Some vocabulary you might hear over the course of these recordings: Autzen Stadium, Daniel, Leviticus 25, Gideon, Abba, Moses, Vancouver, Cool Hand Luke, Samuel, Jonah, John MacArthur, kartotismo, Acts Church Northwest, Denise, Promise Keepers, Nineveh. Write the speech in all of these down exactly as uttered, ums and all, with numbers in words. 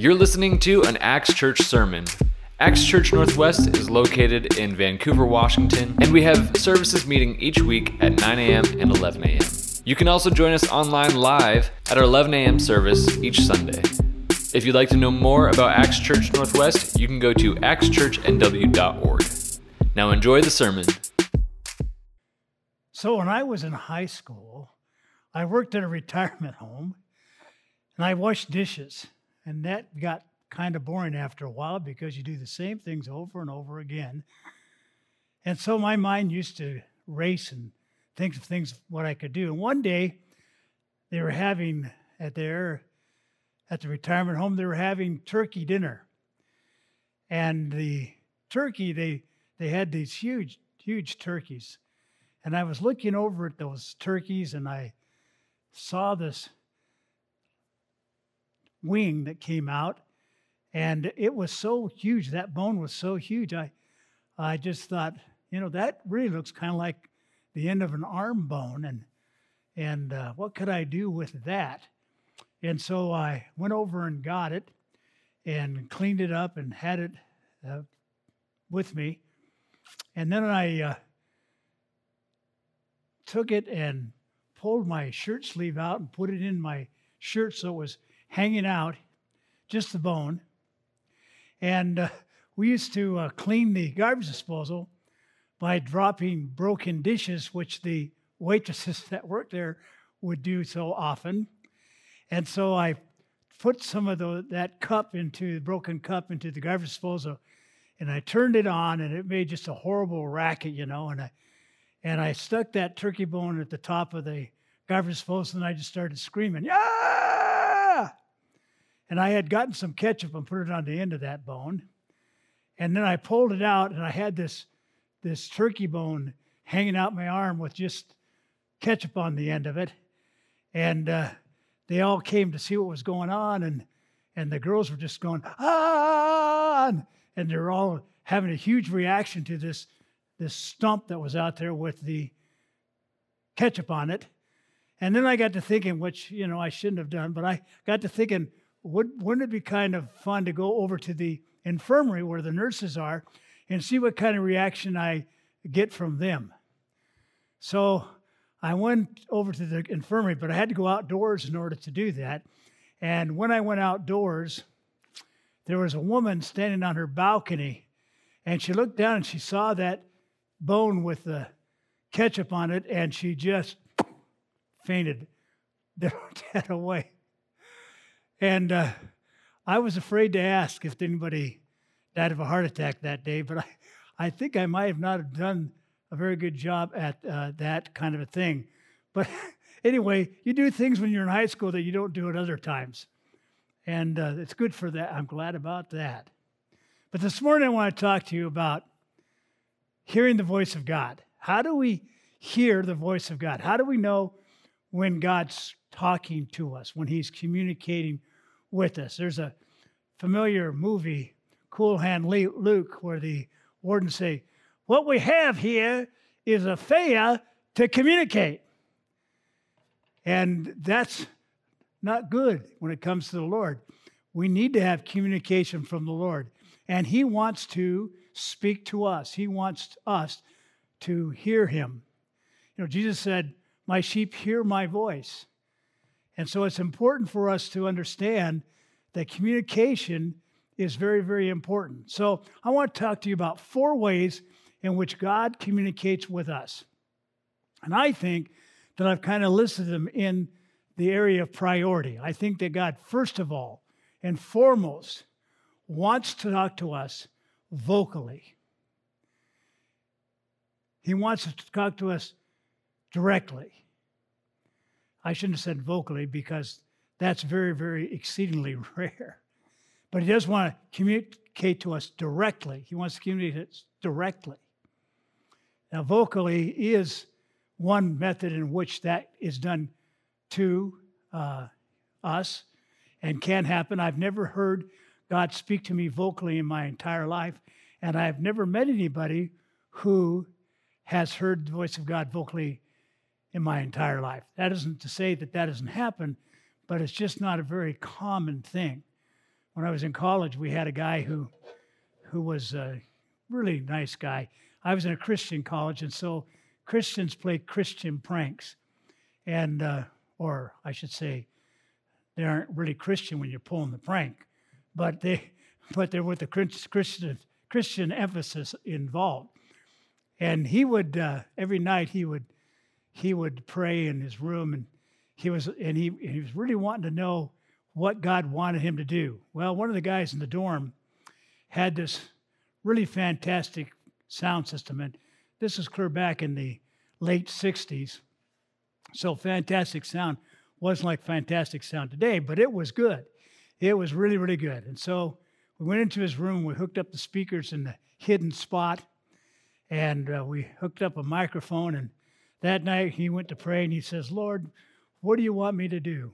You're listening to an Acts Church sermon. Acts Church Northwest is located in Vancouver, Washington, and we have services meeting each week at nine a.m. and eleven a.m. You can also join us online live at our eleven a.m. service each Sunday. If you'd like to know more about Acts Church Northwest, you can go to acts church n w dot org. Now enjoy the sermon. So when I was in high school, I worked at a retirement home, and I washed dishes, and that got kind of boring after a while because you do the same things over and over again. And so my mind used to race and think of things, what I could do. And one day, they were having at their, at the retirement home, they were having turkey dinner. And the turkey, they they had these huge, huge turkeys. And I was looking over at those turkeys, and I saw this wing that came out. And it was so huge, that bone was so huge, I I just thought, you know, that really looks kind of like the end of an arm bone, and and uh, what could I do with that? And so I went over and got it and cleaned it up and had it uh, with me. And then I uh, took it and pulled my shirt sleeve out and put it in my shirt so it was hanging out, just the bone. And uh, we used to uh, clean the garbage disposal by dropping broken dishes, which the waitresses that worked there would do so often. And so I put some of the, that cup into, the broken cup into the garbage disposal, and I turned it on, and it made just a horrible racket, you know, and I and I stuck that turkey bone at the top of the garbage disposal, and I just started screaming, "Yeah!" And I had gotten some ketchup and put it on the end of that bone. And then I pulled it out, and I had this this turkey bone hanging out my arm with just ketchup on the end of it. And uh, they all came to see what was going on, and and the girls were just going, "Ah!" And, and they were all having a huge reaction to this, this stump that was out there with the ketchup on it. And then I got to thinking, which, you know, I shouldn't have done, but I got to thinking, would, wouldn't it be kind of fun to go over to the infirmary where the nurses are and see what kind of reaction I get from them? So I went over to the infirmary, but I had to go outdoors in order to do that. And when I went outdoors, there was a woman standing on her balcony, and she looked down and she saw that bone with the ketchup on it, and she just fainted dead away. And uh, I was afraid to ask if anybody died of a heart attack that day, but I, I think I might have not have done a very good job at uh, that kind of a thing. But anyway, you do things when you're in high school that you don't do at other times. And uh, it's good for that. I'm glad about that. But this morning, I want to talk to you about hearing the voice of God. How do we hear the voice of God? How do we know when God's talking to us, when he's communicating with us? There's a familiar movie, Cool Hand Luke, where the wardens say, "What we have here is a failure to communicate." And that's not good when it comes to the Lord. We need to have communication from the Lord. And he wants to speak to us. He wants us to hear him. You know, Jesus said, "My sheep hear my voice." And so it's important for us to understand that communication is very, very important. So I want to talk to you about four ways in which God communicates with us. And I think that I've kind of listed them in the area of priority. I think that God, first of all and foremost, wants to talk to us vocally. He wants to talk to us directly. I shouldn't have said vocally, because that's very, very exceedingly rare. But he does want to communicate to us directly. He wants to communicate to us directly. Now, vocally is one method in which that is done to uh, us and can happen. I've never heard God speak to me vocally in my entire life, and I've never met anybody who has heard the voice of God vocally in my entire life. That isn't to say that that doesn't happen, but it's just not a very common thing. when I was in college, we had a guy who who was a really nice guy. I was in a Christian college, and so Christians play Christian pranks. And, uh, or I should say, they aren't really Christian when you're pulling the prank, but, they, but they're with the Christian, Christian emphasis involved. And he would, uh, every night he would he would pray in his room, and he was and he, and he was really wanting to know what God wanted him to do. Well, one of the guys in the dorm had this really fantastic sound system, and this was clear back in the late sixties, so fantastic sound wasn't like fantastic sound today, but it was good. It was really, really good. And so we went into his room, we hooked up the speakers in the hidden spot, and uh, we hooked up a microphone, and that night he went to pray, and he says, "Lord, what do you want me to do?"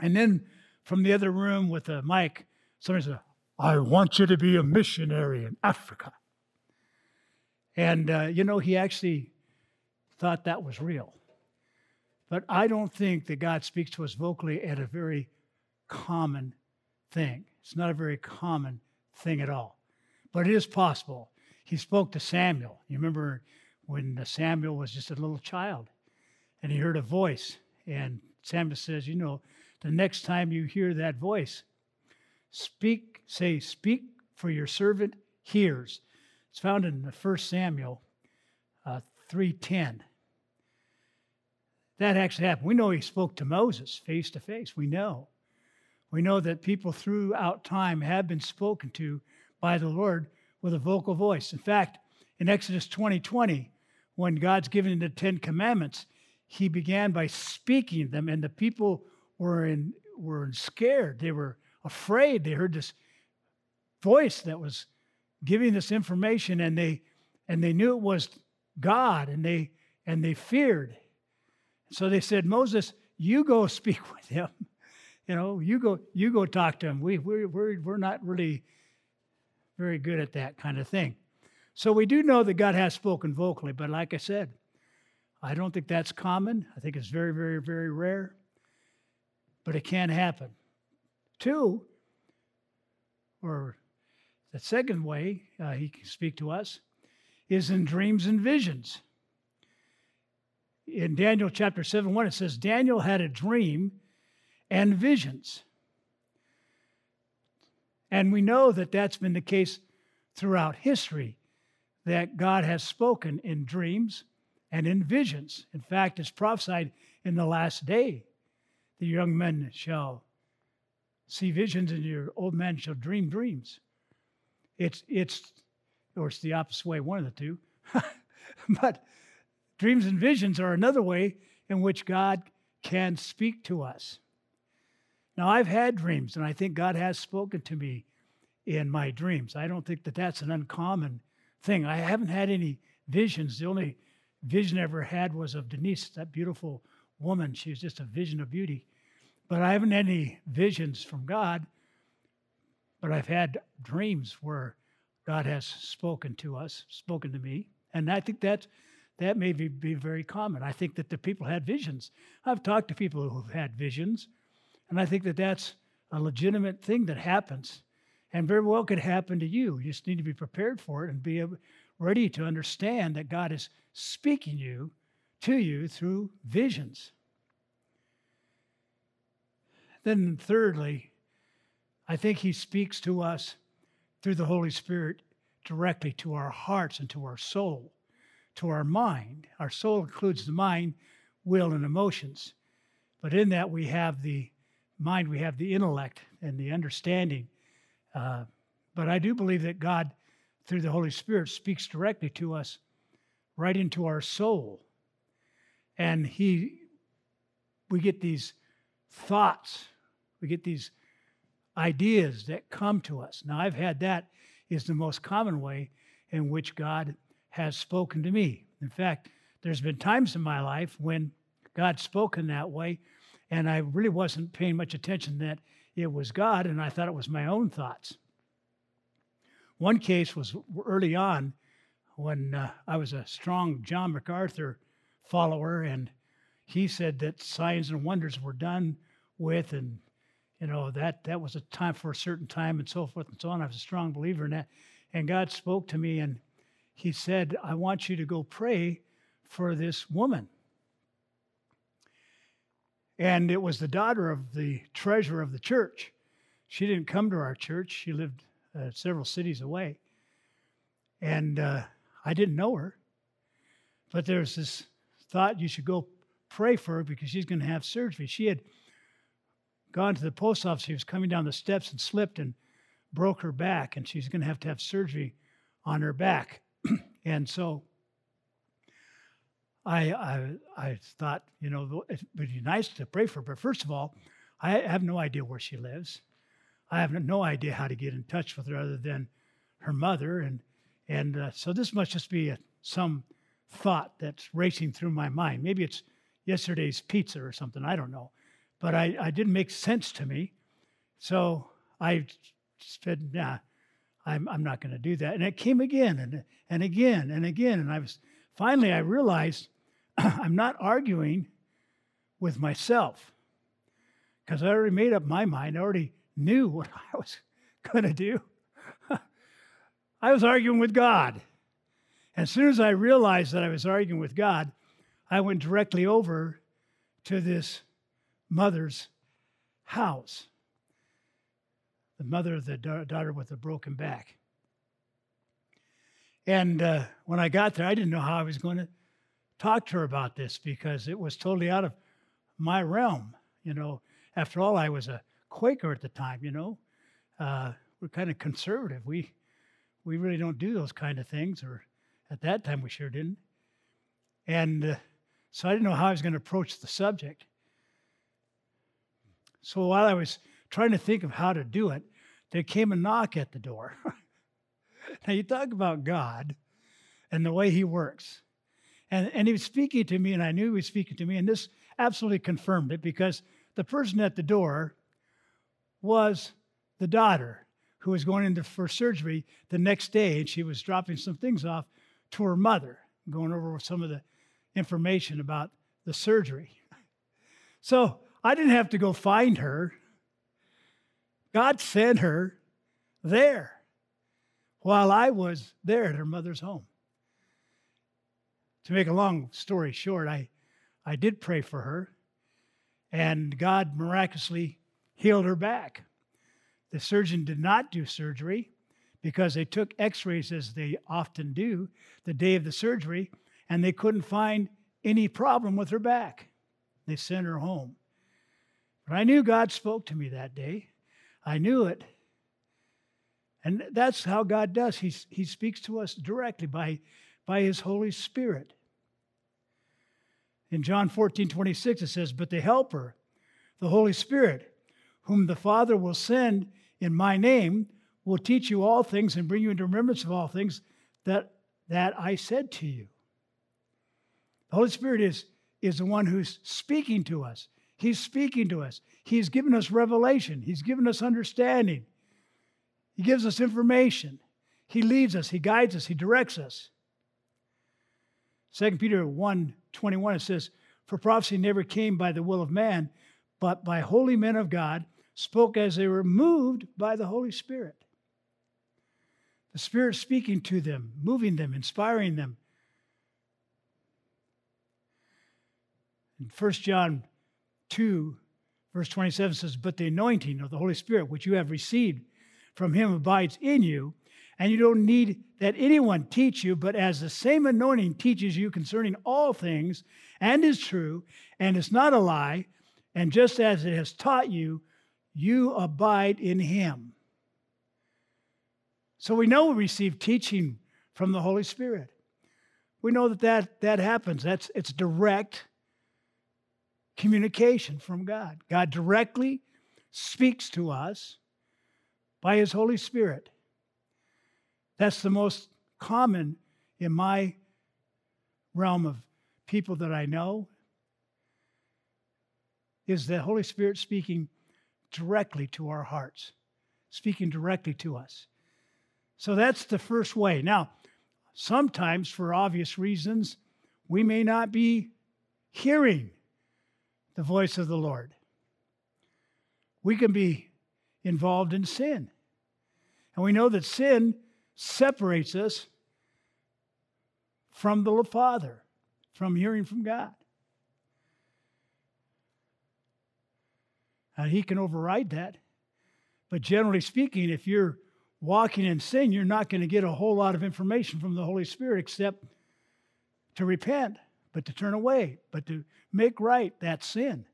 And then from the other room with a mic, somebody said, "I want you to be a missionary in Africa." And, uh, you know, he actually thought that was real. But I don't think that God speaks to us vocally at a very common thing. It's not a very common thing at all. But it is possible. He spoke to Samuel. You remember when Samuel was just a little child, and he heard a voice. And Samuel says, you know, the next time you hear that voice, speak, say, "Speak, for your servant hears." It's found in the First Samuel uh, three ten. That actually happened. We know he spoke to Moses face to face. We know. We know that people throughout time have been spoken to by the Lord with a vocal voice. In fact, in Exodus twenty twenty, when God's given the Ten Commandments, he began by speaking them, and the people were in, were scared. They were afraid. They heard this voice that was giving this information, and they and they knew it was God, and they and they feared. So they said, "Moses, you go speak with him. You know, you go, you go talk to him. We we we're, we're not really very good at that kind of thing." So we do know that God has spoken vocally, but like I said, I don't think that's common. I think it's very, very, very rare, but it can happen. Two, or the second way uh, he can speak to us is in dreams and visions. In Daniel chapter seven one, it says, Daniel had a dream and visions. And we know that that's been the case throughout history, that God has spoken in dreams and in visions. In fact, it's prophesied in the last day, the young men shall see visions and your old man shall dream dreams. It's, it's, or it's the opposite way, one of the two. But dreams and visions are another way in which God can speak to us. Now, I've had dreams, and I think God has spoken to me in my dreams. I don't think that that's an uncommon thing. I haven't had any visions. The only vision I ever had was of Denise, that beautiful woman. She was just a vision of beauty. But I haven't had any visions from God. But I've had dreams where God has spoken to us, spoken to me. And I think that's, that may be, be very common. I think that the people had visions. I've talked to people who've had visions, and I think that that's a legitimate thing that happens and very well could happen to you. You just need to be prepared for it and be ready to understand that God is speaking you to you through visions. Then thirdly, I think he speaks to us through the Holy Spirit directly to our hearts and to our soul, to our mind. Our soul includes the mind, will, and emotions. But in that we have the mind, we have the intellect and the understanding. Uh, but I do believe that God, through the Holy Spirit, speaks directly to us right into our soul. And he, we get these thoughts, we get these ideas that come to us. Now, I've had that is the most common way in which God has spoken to me. In fact, there's been times in my life when God's spoken that way, and I really wasn't paying much attention that it was God, and I thought it was my own thoughts. One case was early on when uh, I was a strong John MacArthur follower, and he said that signs and wonders were done with and you know, that that was a time for a certain time and so forth and so on. I was a strong believer in that. And God spoke to me and he said, I want you to go pray for this woman. And it was the daughter of the treasurer of the church. She didn't come to our church. She lived uh, several cities away. And uh, I didn't know her. But there was this thought, you should go pray for her because she's going to have surgery. She had gone to the post office. She was coming down the steps and slipped and broke her back. And she's going to have to have surgery on her back. And so I, I I thought, you know, it would be nice to pray for her. But first of all, I have no idea where she lives. I have no idea how to get in touch with her other than her mother. And and uh, so this must just be a, some thought that's racing through my mind. Maybe it's yesterday's pizza or something. I don't know. But I, I didn't make sense to me. So I said, nah, I'm, I'm not going to do that. And it came again and, and again and again. And I was finally, I realized I'm not arguing with myself because I already made up my mind. I already knew what I was going to do. I was arguing with God. As soon as I realized that I was arguing with God, I went directly over to this mother's house, the mother of the da- daughter with a broken back. And uh, when I got there, I didn't know how I was going to talk to her about this because it was totally out of my realm. You know, after all, I was a Quaker at the time, you know. Uh, we're kind of conservative. We we really don't do those kind of things, or at that time we sure didn't. And uh, so I didn't know how I was going to approach the subject. So while I was trying to think of how to do it, there came a knock at the door. Now you talk about God and the way he works. And, and he was speaking to me, and I knew he was speaking to me, and this absolutely confirmed it because the person at the door was the daughter who was going in for surgery the next day, and she was dropping some things off to her mother, going over some of the information about the surgery. So I didn't have to go find her. God sent her there while I was there at her mother's home. To make a long story short, I, I did pray for her, and God miraculously healed her back. The surgeon did not do surgery because they took x-rays, as they often do, the day of the surgery, and they couldn't find any problem with her back. They sent her home. But I knew God spoke to me that day. I knew it. And that's how God does. He, he speaks to us directly by, by his Holy Spirit. In John fourteen twenty-six, it says, "But the Helper, the Holy Spirit, whom the Father will send in my name, will teach you all things and bring you into remembrance of all things that, that I said to you." The Holy Spirit is, is the one who's speaking to us. He's speaking to us. He's given us revelation. He's given us understanding. He gives us information. He leads us. He guides us. He directs us. Second Peter one twenty-one, it says, "For prophecy never came by the will of man, but by holy men of God, spoke as they were moved by the Holy Spirit." The Spirit speaking to them, moving them, inspiring them. In First John two, verse twenty-seven says, "But the anointing of the Holy Spirit, which you have received from him, abides in you, and you don't need that anyone teach you, but as the same anointing teaches you concerning all things, and is true, and is not a lie, and just as it has taught you, you abide in him." So we know we receive teaching from the Holy Spirit. We know that that, that happens. That's, it's direct communication from God. God directly speaks to us by his Holy Spirit. That's the most common in my realm of people that I know, is the Holy Spirit speaking directly to our hearts, speaking directly to us. So that's the first way. Now, sometimes for obvious reasons, we may not be hearing the voice of the Lord. we can be involved in sin. And we know that sin separates us from the Father, from hearing from God. And He can override that. But generally speaking, if you're walking in sin, you're not going to get a whole lot of information from the Holy Spirit except to repent, but to turn away, but to make right that sin.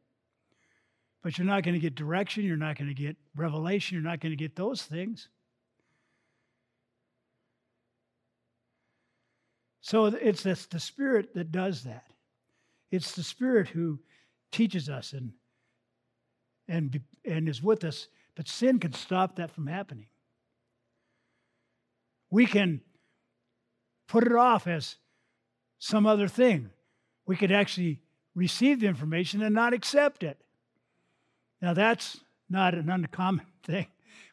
But you're not going to get direction. You're not going to get revelation. You're not going to get those things. So it's this, the Spirit that does that. It's the Spirit who teaches us and, and, and is with us. But sin can stop that from happening. We can put it off as some other thing. We could actually receive the information and not accept it. Now, that's not an uncommon thing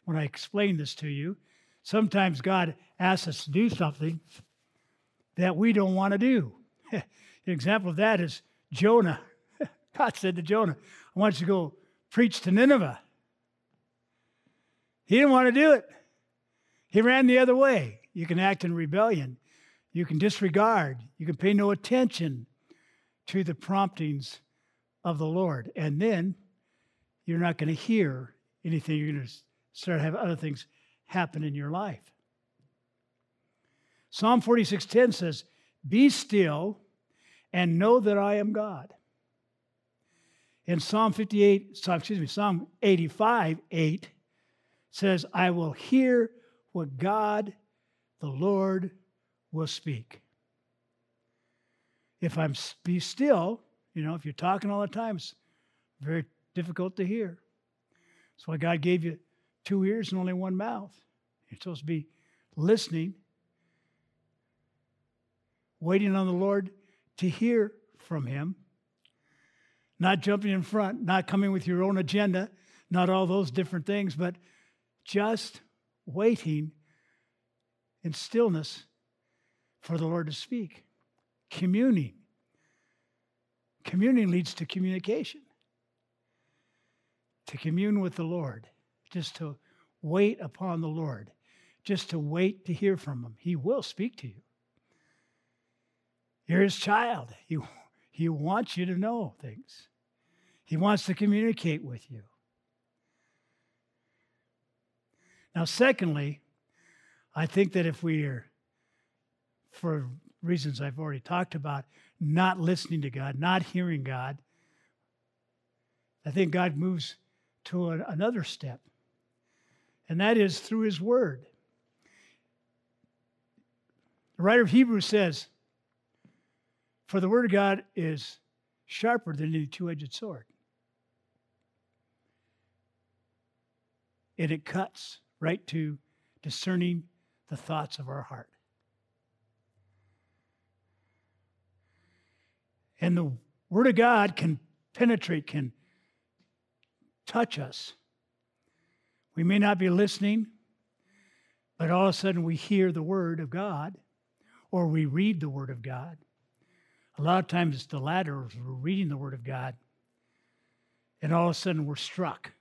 when I explain this to you. Sometimes God asks us to do something that we don't want to do. An example of that is Jonah. God said to Jonah, I want you to go preach to Nineveh. He didn't want to do it. He ran the other way. You can act in rebellion. You can disregard. You can pay no attention to the promptings of the Lord. And then you're not going to hear anything. You're going to start to have other things happen in your life. Psalm forty-six ten says, be still and know that I am God. In Psalm fifty-eight, excuse me, Psalm eighty-five eight says, I will hear what God, the Lord, will speak. If I'm be still, you know, if you're talking all the time, it's very difficult to hear. That's why God gave you two ears and only one mouth. You're supposed to be listening, waiting on the Lord to hear from Him, not jumping in front, not coming with your own agenda, not all those different things, but just waiting in stillness for the Lord to speak. Communing. Communing leads to communication. To commune with the Lord. Just to wait upon the Lord. Just to wait to hear from Him. He will speak to you. You're His child. He, he wants you to know things. He wants to communicate with you. Now, secondly, I think that if we are, for reasons I've already talked about, not listening to God, not hearing God, I think God moves to a, another step, and that is through His Word. The writer of Hebrews says, for the Word of God is sharper than any two-edged sword, and it cuts right to discerning the thoughts of our heart. And the Word of God can penetrate, can touch us. We may not be listening, but all of a sudden we hear the Word of God, or we read the Word of God. A lot of times it's the latter. We're reading the Word of God, and all of a sudden we're struck.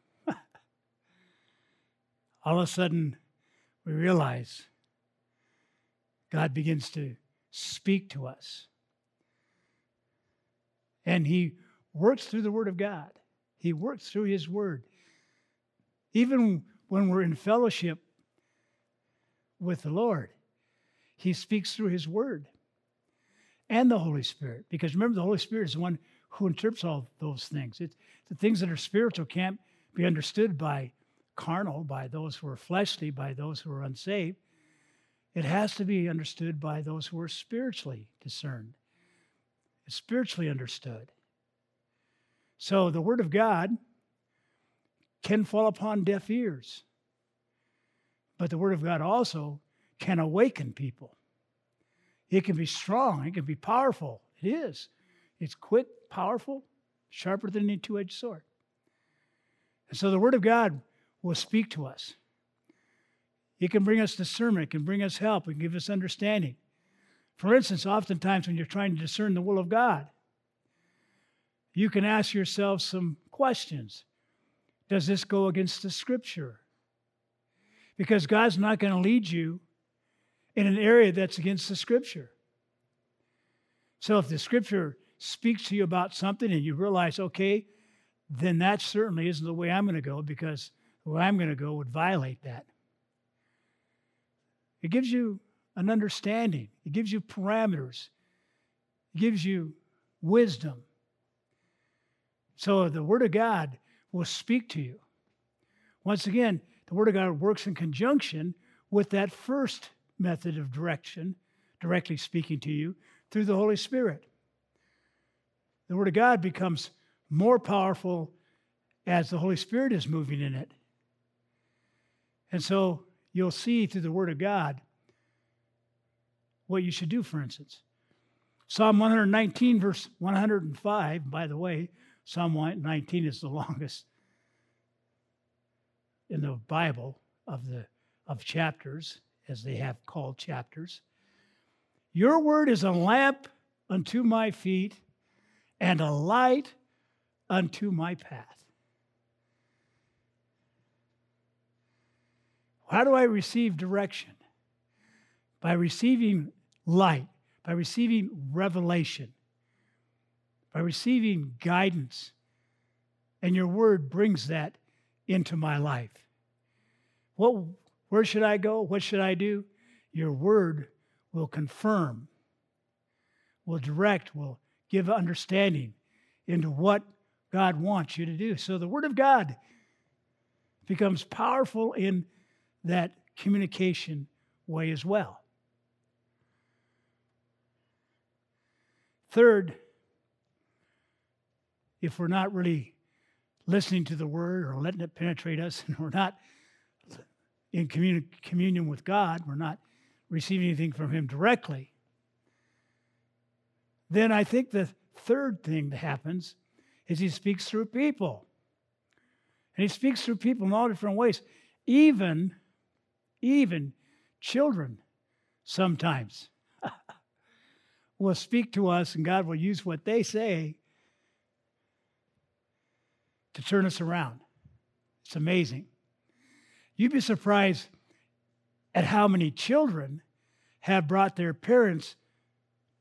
All of a sudden, we realize God begins to speak to us. And He works through the Word of God. He works through His Word. Even when we're in fellowship with the Lord, He speaks through His Word and the Holy Spirit. Because remember, the Holy Spirit is the one who interprets all those things. It's the things that are spiritual can't be understood by carnal, by those who are fleshly, by those who are unsaved. It has to be understood by those who are spiritually discerned. It's spiritually understood. So the Word of God can fall upon deaf ears, but the Word of God also can awaken people. It can be strong. It can be powerful. It is. It's quick, powerful, sharper than any two-edged sword. And so the Word of God will speak to us. It can bring us discernment. It can bring us help. It can give us understanding. For instance, oftentimes when you're trying to discern the will of God, you can ask yourself some questions. Does this go against the Scripture? Because God's not going to lead you in an area that's against the Scripture. So if the Scripture speaks to you about something and you realize, okay, then that certainly isn't the way I'm going to go, because the way I'm going to go would violate that. It gives you an understanding. It gives you parameters. It gives you wisdom. So the Word of God will speak to you. Once again, the Word of God works in conjunction with that first method of direction, directly speaking to you through the Holy Spirit. The Word of God becomes more powerful as the Holy Spirit is moving in it. And so you'll see through the Word of God what you should do, for instance. Psalm one nineteen, verse one hundred five, by the way, Psalm one nineteen is the longest in the Bible of the of chapters, as they have called chapters. Your word is a lamp unto my feet and a light unto my path. How do I receive direction? By receiving light, by receiving revelation, by receiving guidance. And your word brings that into my life. What, where should I go? What should I do? Your word will confirm, will direct, will give understanding into what God wants you to do. So the Word of God becomes powerful in that communication way as well. Third, if we're not really listening to the Word or letting it penetrate us, and we're not in commun- communion with God, we're not receiving anything from Him directly, then I think the third thing that happens is He speaks through people. And He speaks through people in all different ways, even, even children sometimes will speak to us, and God will use what they say to turn us around. It's amazing. You'd be surprised at how many children have brought their parents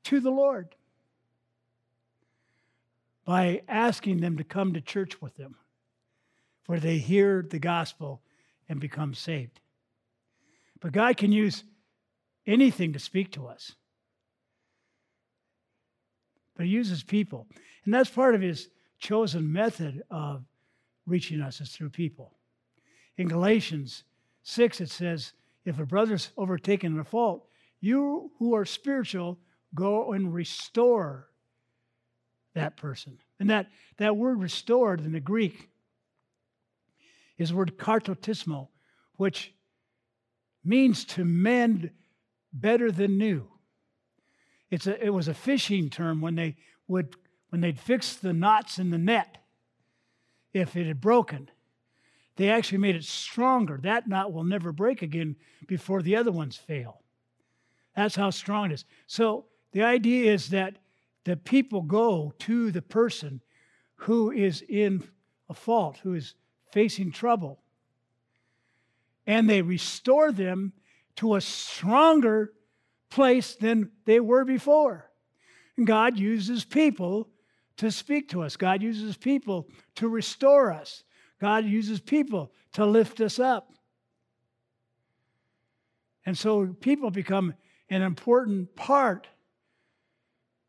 to the Lord by asking them to come to church with them, where they hear the gospel and become saved. But God can use anything to speak to us. But He uses people. And that's part of His chosen method of reaching us, is through people. In Galatians six, it says, if a brother's overtaken in a fault, you who are spiritual, go and restore that person. And that, that word restored in the Greek is the word kartotismo, which means to mend better than new. It's a, it was a fishing term when they would when they'd fix the knots in the net. If it had broken, they actually made it stronger. That knot will never break again before the other ones fail. That's how strong it is. So the idea is that the people go to the person who is in a fault, who is facing trouble, and they restore them to a stronger place than they were before. And God uses people to speak to us. God uses people to restore us. God uses people to lift us up. And so people become an important part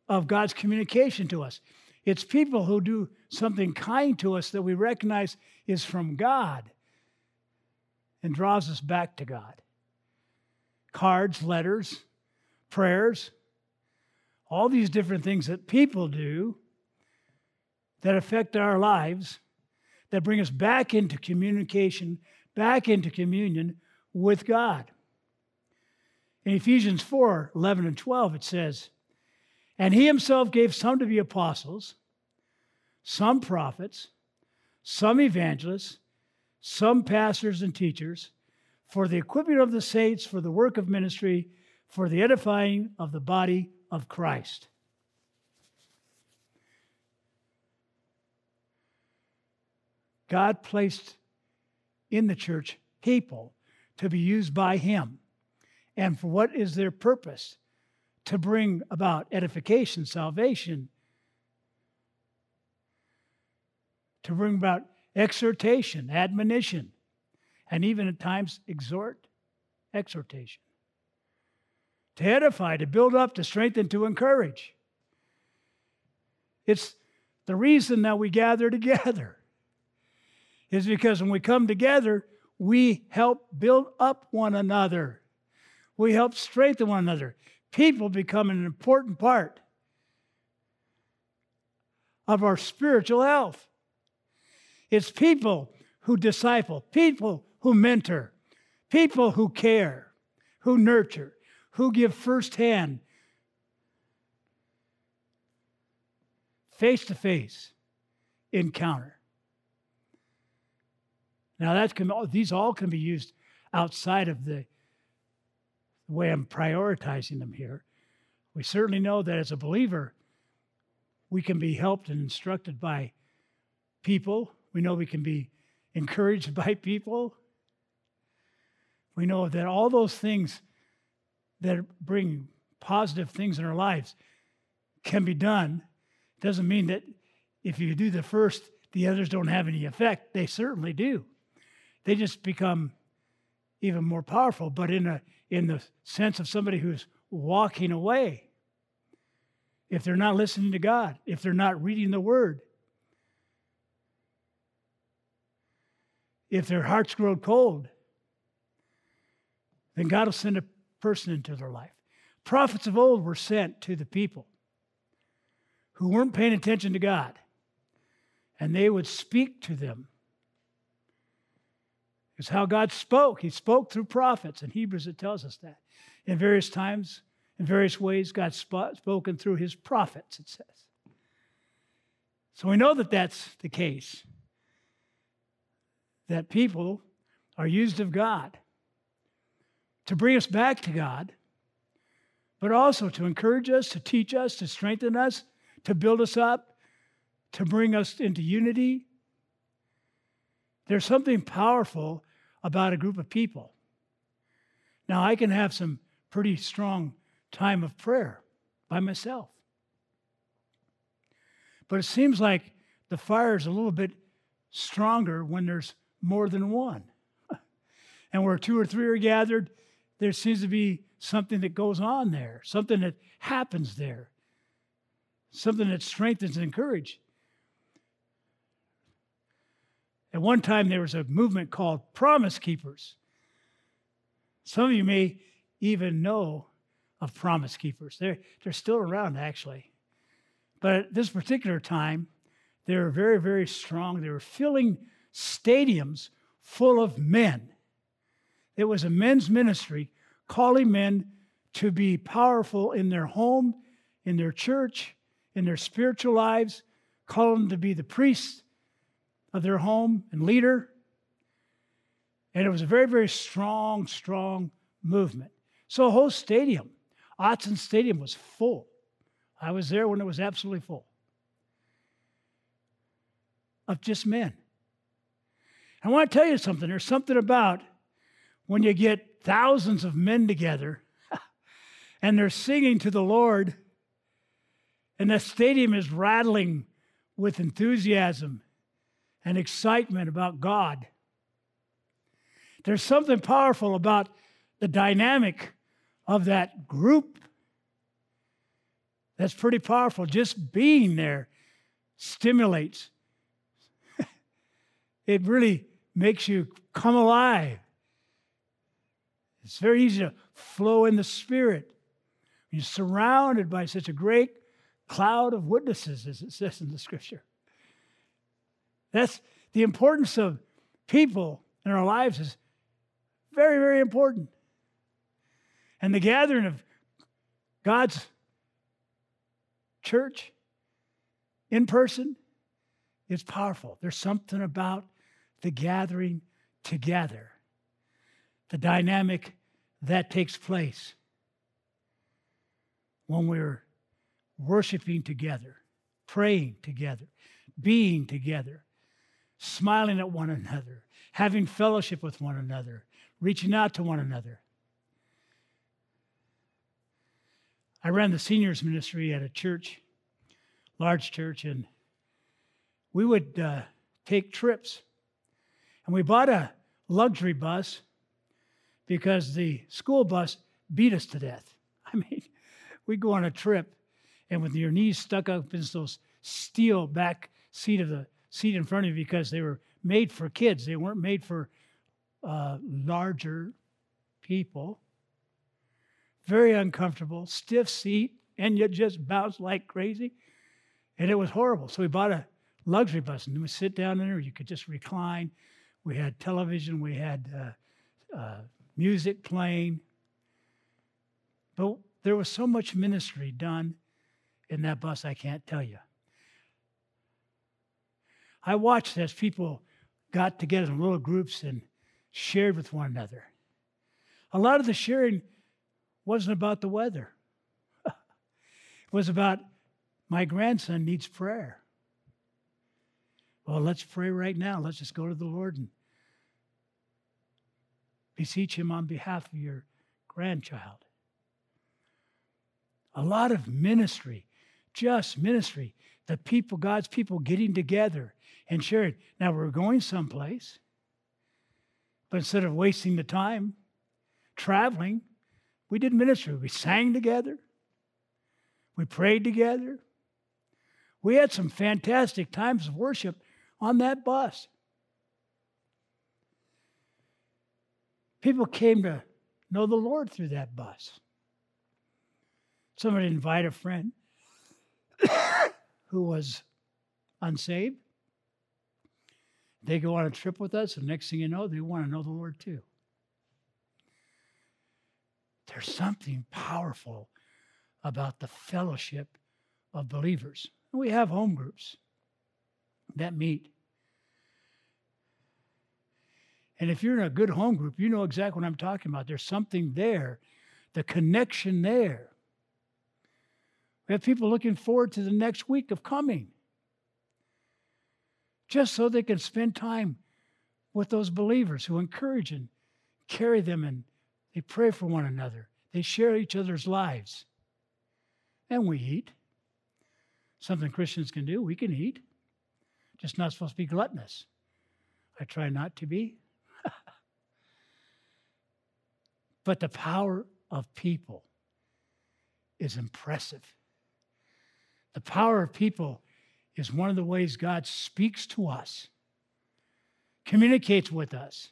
of God's communication to us. It's people who do something kind to us that we recognize is from God and draws us back to God. Cards, letters, prayers, all these different things that people do that affect our lives, that bring us back into communication, back into communion with God. In Ephesians four, eleven and twelve, it says, and He Himself gave some to be apostles, some prophets, some evangelists, some pastors and teachers, for the equipping of the saints, for the work of ministry, for the edifying of the body of Christ. God placed in the church people to be used by him. And for what is their purpose? To bring about edification, salvation, to bring about exhortation, admonition, and even at times exhort, exhortation. To edify, to build up, to strengthen, to encourage. It's the reason that we gather together is because when we come together, we help build up one another. We help strengthen one another. People become an important part of our spiritual health. It's people who disciple, people who mentor, people who care, who nurture, who give firsthand, face-to-face encounter. Now, that can, these all can be used outside of the way I'm prioritizing them here. We certainly know that as a believer, we can be helped and instructed by people. We know we can be encouraged by people. We know that all those things that bring positive things in our lives can be done. It doesn't mean that if you do the first, the others don't have any effect. They certainly do. They just become even more powerful, but in a in the sense of somebody who's walking away. If they're not listening to God, if they're not reading the Word, if their hearts grow cold, then God will send a person into their life. Prophets of old were sent to the people who weren't paying attention to God, and they would speak to them. It's how God spoke. He spoke through prophets. In Hebrews, it tells us that. In various times, in various ways, God's spoken through his prophets, it says. So we know that that's the case, that people are used of God to bring us back to God, but also to encourage us, to teach us, to strengthen us, to build us up, to bring us into unity. There's something powerful about a group of people. Now, I can have some pretty strong time of prayer by myself, but it seems like the fire is a little bit stronger when there's more than one. And where two or three are gathered, there seems to be something that goes on there, something that happens there, something that strengthens and encourages. At one time, there was a movement called Promise Keepers. Some of you may even know of Promise Keepers. They're, they're still around, actually. But at this particular time, they were very, very strong. They were filling stadiums full of men. It was a men's ministry calling men to be powerful in their home, in their church, in their spiritual lives, calling them to be the priests of their home and leader. And it was a very, very strong, strong movement. So a whole stadium, Autzen Stadium, was full. I was there when it was absolutely full of just men. I want to tell you something. There's something about when you get thousands of men together and they're singing to the Lord and the stadium is rattling with enthusiasm and excitement about God. There's something powerful about the dynamic of that group that's pretty powerful. Just being there stimulates. It really makes you come alive. It's very easy to flow in the Spirit. You're surrounded by such a great cloud of witnesses, as it says in the Scripture. That's the importance of people in our lives is very, very important. And the gathering of God's church in person is powerful. There's something about the gathering together, the dynamic that takes place when we're worshiping together, praying together, being together, smiling at one another, having fellowship with one another, reaching out to one another. I ran the seniors ministry at a church, large church, and we would uh, take trips. And we bought a luxury bus because the school bus beat us to death. I mean, we'd go on a trip, and with your knees stuck up in those steel back seat of the seat in front of you because they were made for kids. They weren't made for uh, larger people. Very uncomfortable, stiff seat, and you just bounced like crazy. And it was horrible. So we bought a luxury bus, and we sit down in there. You could just recline. We had television. We had uh, uh, music playing. But there was so much ministry done in that bus, I can't tell you. I watched as people got together in little groups and shared with one another. A lot of the sharing wasn't about the weather. It was about, my grandson needs prayer. Well, let's pray right now. Let's just go to the Lord and beseech him on behalf of your grandchild. A lot of ministry, just ministry, the people, God's people getting together and sharing. Now, we're going someplace, but instead of wasting the time traveling, we did ministry. We sang together. We prayed together. We had some fantastic times of worship on that bus. People came to know the Lord through that bus. Somebody invited a friend who was unsaved. They go on a trip with us, and next thing you know, they want to know the Lord too. There's something powerful about the fellowship of believers. We have home groups that meet. And if you're in a good home group, you know exactly what I'm talking about. There's something there, the connection there. We have people looking forward to the next week of coming just so they can spend time with those believers who encourage and carry them, and they pray for one another. They share each other's lives. And we eat. Something Christians can do, we can eat. Just not supposed to be gluttonous. I try not to be. But the power of people is impressive. The power of people is one of the ways God speaks to us, communicates with us,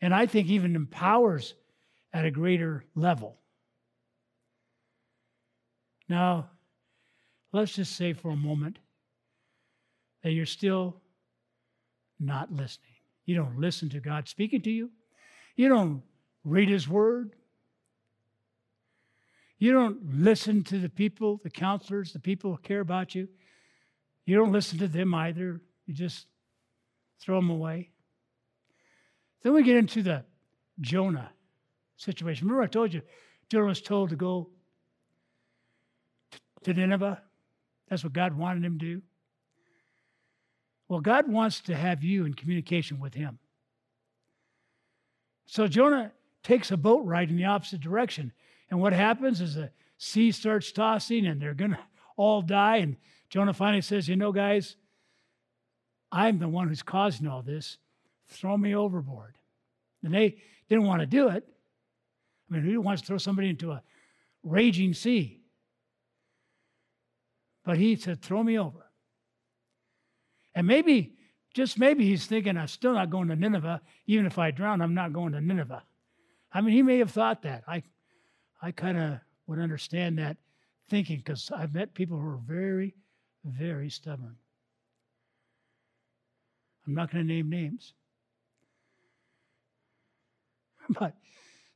and I think even empowers at a greater level. Now, let's just say for a moment that you're still not listening. You don't listen to God speaking to you. You don't read his word. You don't listen to the people, the counselors, the people who care about you. You don't listen to them either. You just throw them away. Then we get into the Jonah situation. Remember I told you, Jonah was told to go to Nineveh. That's what God wanted him to do. Well, God wants to have you in communication with him. So Jonah takes a boat ride in the opposite direction. And what happens is the sea starts tossing and they're going to all die. And Jonah finally says, you know, guys, I'm the one who's causing all this. Throw me overboard. And they didn't want to do it. I mean, who wants to throw somebody into a raging sea? But he said, throw me over. And maybe, just maybe he's thinking, I'm still not going to Nineveh. Even if I drown, I'm not going to Nineveh. I mean, he may have thought that. I I kind of would understand that thinking, because I've met people who are very, very stubborn. I'm not going to name names. But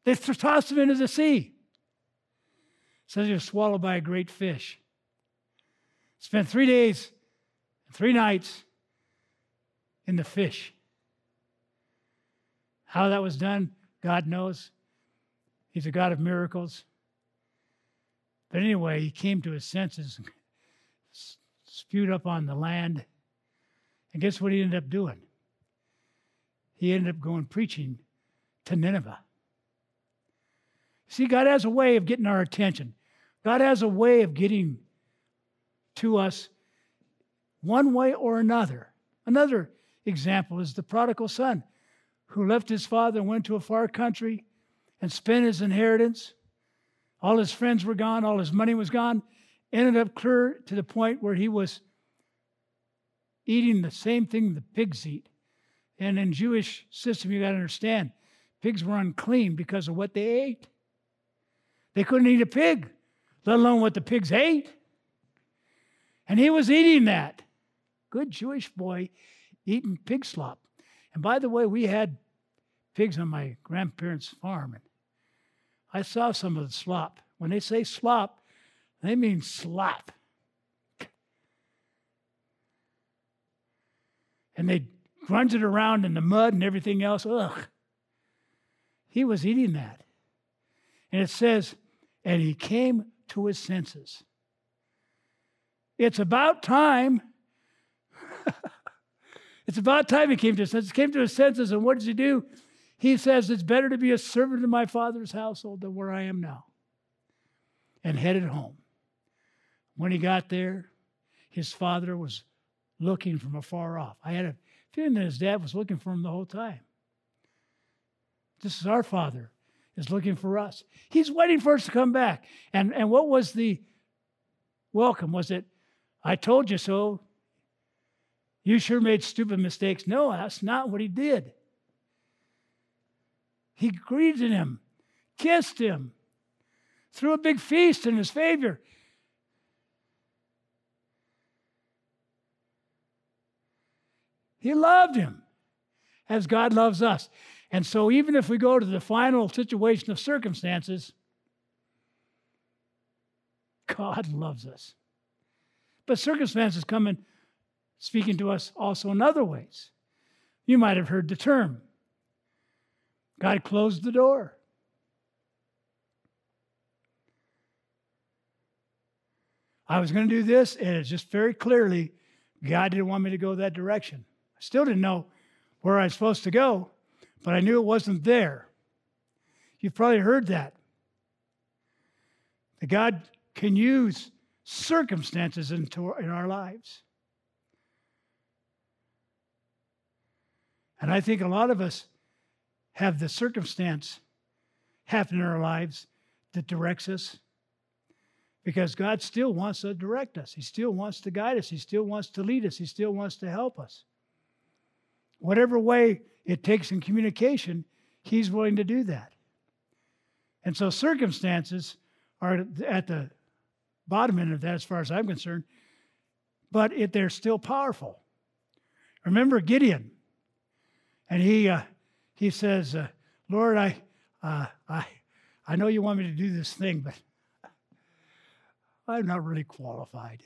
they tossed him into the sea. It says he was swallowed by a great fish. Spent three days and three nights in the fish. How that was done, God knows. He's a God of miracles. But anyway, he came to his senses, spewed up on the land, And guess what he ended up doing? He ended up going preaching to Nineveh. See, God has a way of getting our attention. God has a way of getting to us one way or another. Another example is the prodigal son who left his father and went to a far country and spent his inheritance. All his friends were gone. All his money was gone. Ended up clear to the point where he was eating the same thing the pigs eat. And in Jewish system, you got to understand, pigs were unclean because of what they ate. They couldn't eat a pig, let alone what the pigs ate. And he was eating that. Good Jewish boy eating pig slop. And by the way, we had pigs on my grandparents' farm. And I saw some of the slop. When they say slop, they mean slop. And they grunge it around in the mud and everything else. Ugh. He was eating that. And it says, and he came to his senses. It's about time. It's about time he came to his senses. He came to his senses, and what does he do? He says, it's better to be a servant in my father's household than where I am now. And headed home. When he got there, his father was looking from afar off. I had a feeling that his dad was looking for him the whole time. This is our father, is looking for us. He's waiting for us to come back. And, and what was the welcome? Was it, I told you so. You sure made stupid mistakes. No, that's not what he did. He greeted him, kissed him, threw a big feast in his favor. He loved him as God loves us. And so even if we go to the final situation of circumstances, God loves us. But circumstances come in speaking to us also in other ways. You might have heard the term, God closed the door. I was going to do this, and it's just very clearly, God didn't want me to go that direction. I still didn't know where I was supposed to go, but I knew it wasn't there. You've probably heard that. That God can use circumstances into, in our lives. And I think a lot of us have the circumstance happen in our lives that directs us, because God still wants to direct us. He still wants to guide us. He still wants to lead us. He still wants to help us. Whatever way it takes in communication, he's willing to do that. And so circumstances are at the bottom end of that as far as I'm concerned, but it, they're still powerful. Remember Gideon, and he uh, he says, uh, Lord, I, uh, I, I know you want me to do this thing, but I'm not really qualified.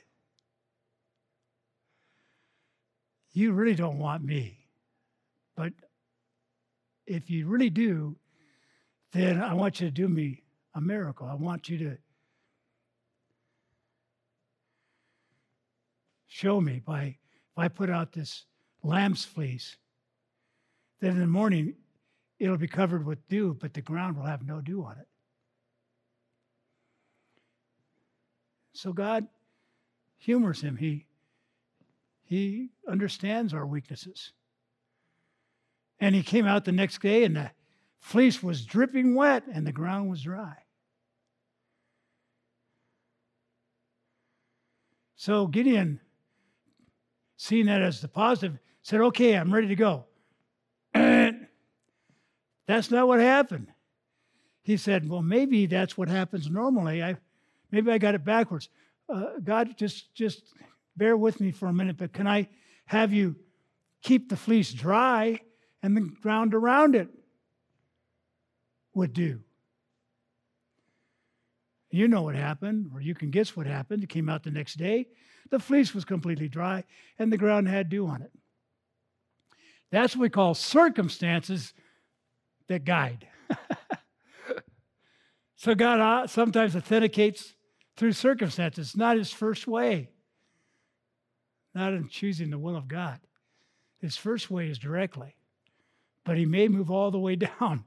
You really don't want me. But if you really do, then I want you to do me a miracle. I want you to show me by, if I put out this lamb's fleece, then in the morning it'll be covered with dew, but the ground will have no dew on it. So God humors him. He, he understands our weaknesses. And he came out the next day, and the fleece was dripping wet, and the ground was dry. So Gideon, seeing that as the positive, said, okay, I'm ready to go. And that's not what happened. He said, well, maybe that's what happens normally. I Maybe I got it backwards. Uh, God, just, just bear with me for a minute, but can I have you keep the fleece dry and the ground around it would do? You know what happened, or you can guess what happened. It came out the next day. The fleece was completely dry, and the ground had dew on it. That's what we call circumstances that guide. So God sometimes authenticates through circumstances. It's not his first way. Not in choosing the will of God. His first way is directly. But he may move all the way down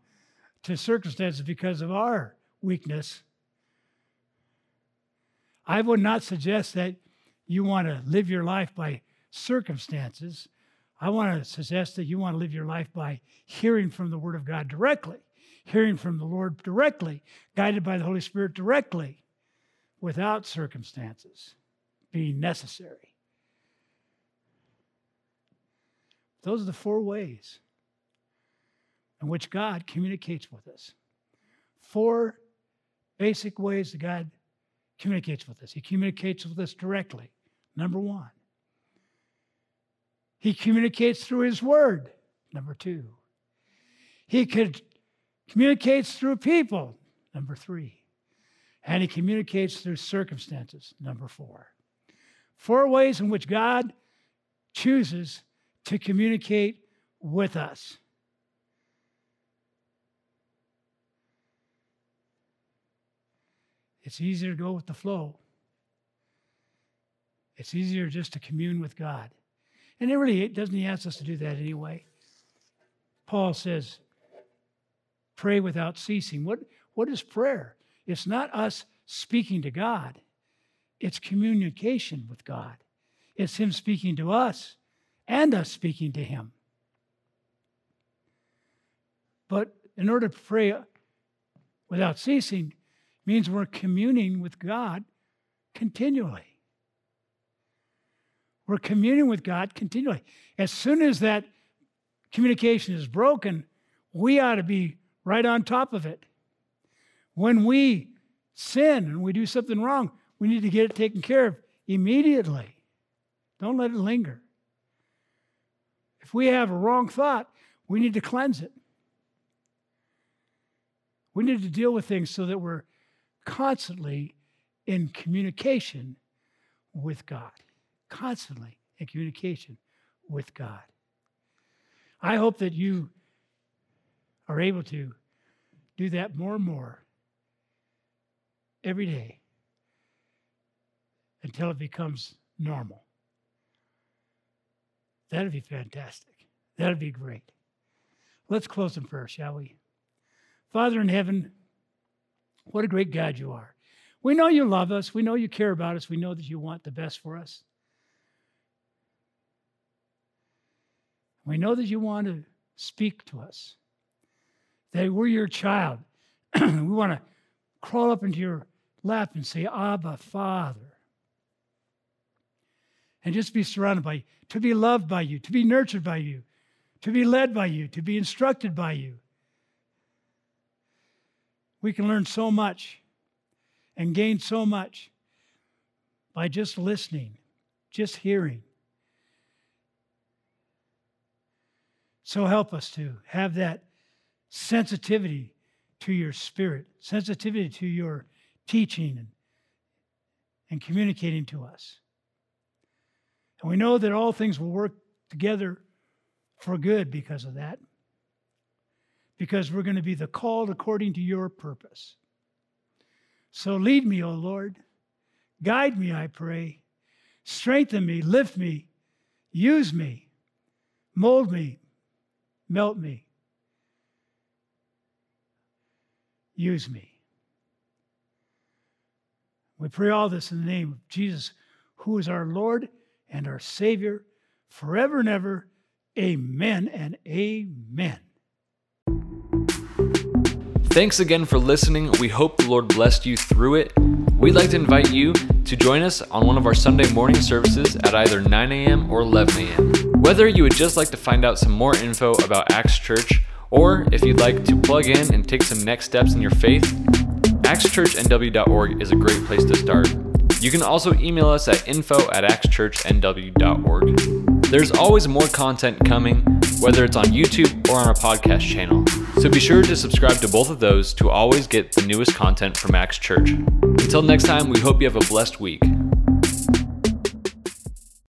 to circumstances because of our weakness. I would not suggest that you want to live your life by circumstances. I want to suggest that you want to live your life by hearing from the Word of God directly, hearing from the Lord directly, guided by the Holy Spirit directly, without circumstances being necessary. Those are the four ways in which God communicates with us. Four basic ways that God communicates with us. He communicates with us directly. Number one. He communicates through His Word. Number two. He could communicates through people. Number three. And He communicates through circumstances. Number four. Four ways in which God chooses to communicate with us. It's easier to go with the flow. It's easier just to commune with God. And it really, doesn't He ask us to do that anyway? Paul says, pray without ceasing. What, what is prayer? It's not us speaking to God. It's communication with God. It's Him speaking to us and us speaking to Him. But in order to pray without ceasing means we're communing with God continually. We're communing with God continually. As soon as that communication is broken, we ought to be right on top of it. When we sin and we do something wrong, we need to get it taken care of immediately. Don't let it linger. If we have a wrong thought, we need to cleanse it. We need to deal with things so that we're constantly in communication with God. Constantly in communication with God. I hope that you are able to do that more and more every day until it becomes normal. That'd be fantastic. That'd be great. Let's close in prayer, shall we? Father in heaven, what a great God You are. We know You love us. We know You care about us. We know that You want the best for us. We know that You want to speak to us, that we're Your child. We want to crawl up into Your lap and say, Abba, Father, and just be surrounded by You, to be loved by You, to be nurtured by You, to be led by You, to be instructed by You. We can learn so much and gain so much by just listening, just hearing. So help us to have that sensitivity to Your Spirit, sensitivity to Your teaching and, and communicating to us. And we know that all things will work together for good because of that, because we're going to be the called according to Your purpose. So lead me, O Lord. Guide me, I pray. Strengthen me, lift me, use me, mold me, melt me. Use me. We pray all this in the name of Jesus, who is our Lord and our Savior forever and ever. Amen and amen. Thanks again for listening. We hope the Lord blessed you through it. We'd like to invite you to join us on one of our Sunday morning services at either nine a.m. or eleven a.m. Whether you would just like to find out some more info about Acts Church, or if you'd like to plug in and take some next steps in your faith, acts church n w dot org is a great place to start. You can also email us at info at acts church n w dot org. There's always more content coming, whether it's on YouTube or on our podcast channel, so be sure to subscribe to both of those to always get the newest content from Acts Church. Until next time, we hope you have a blessed week.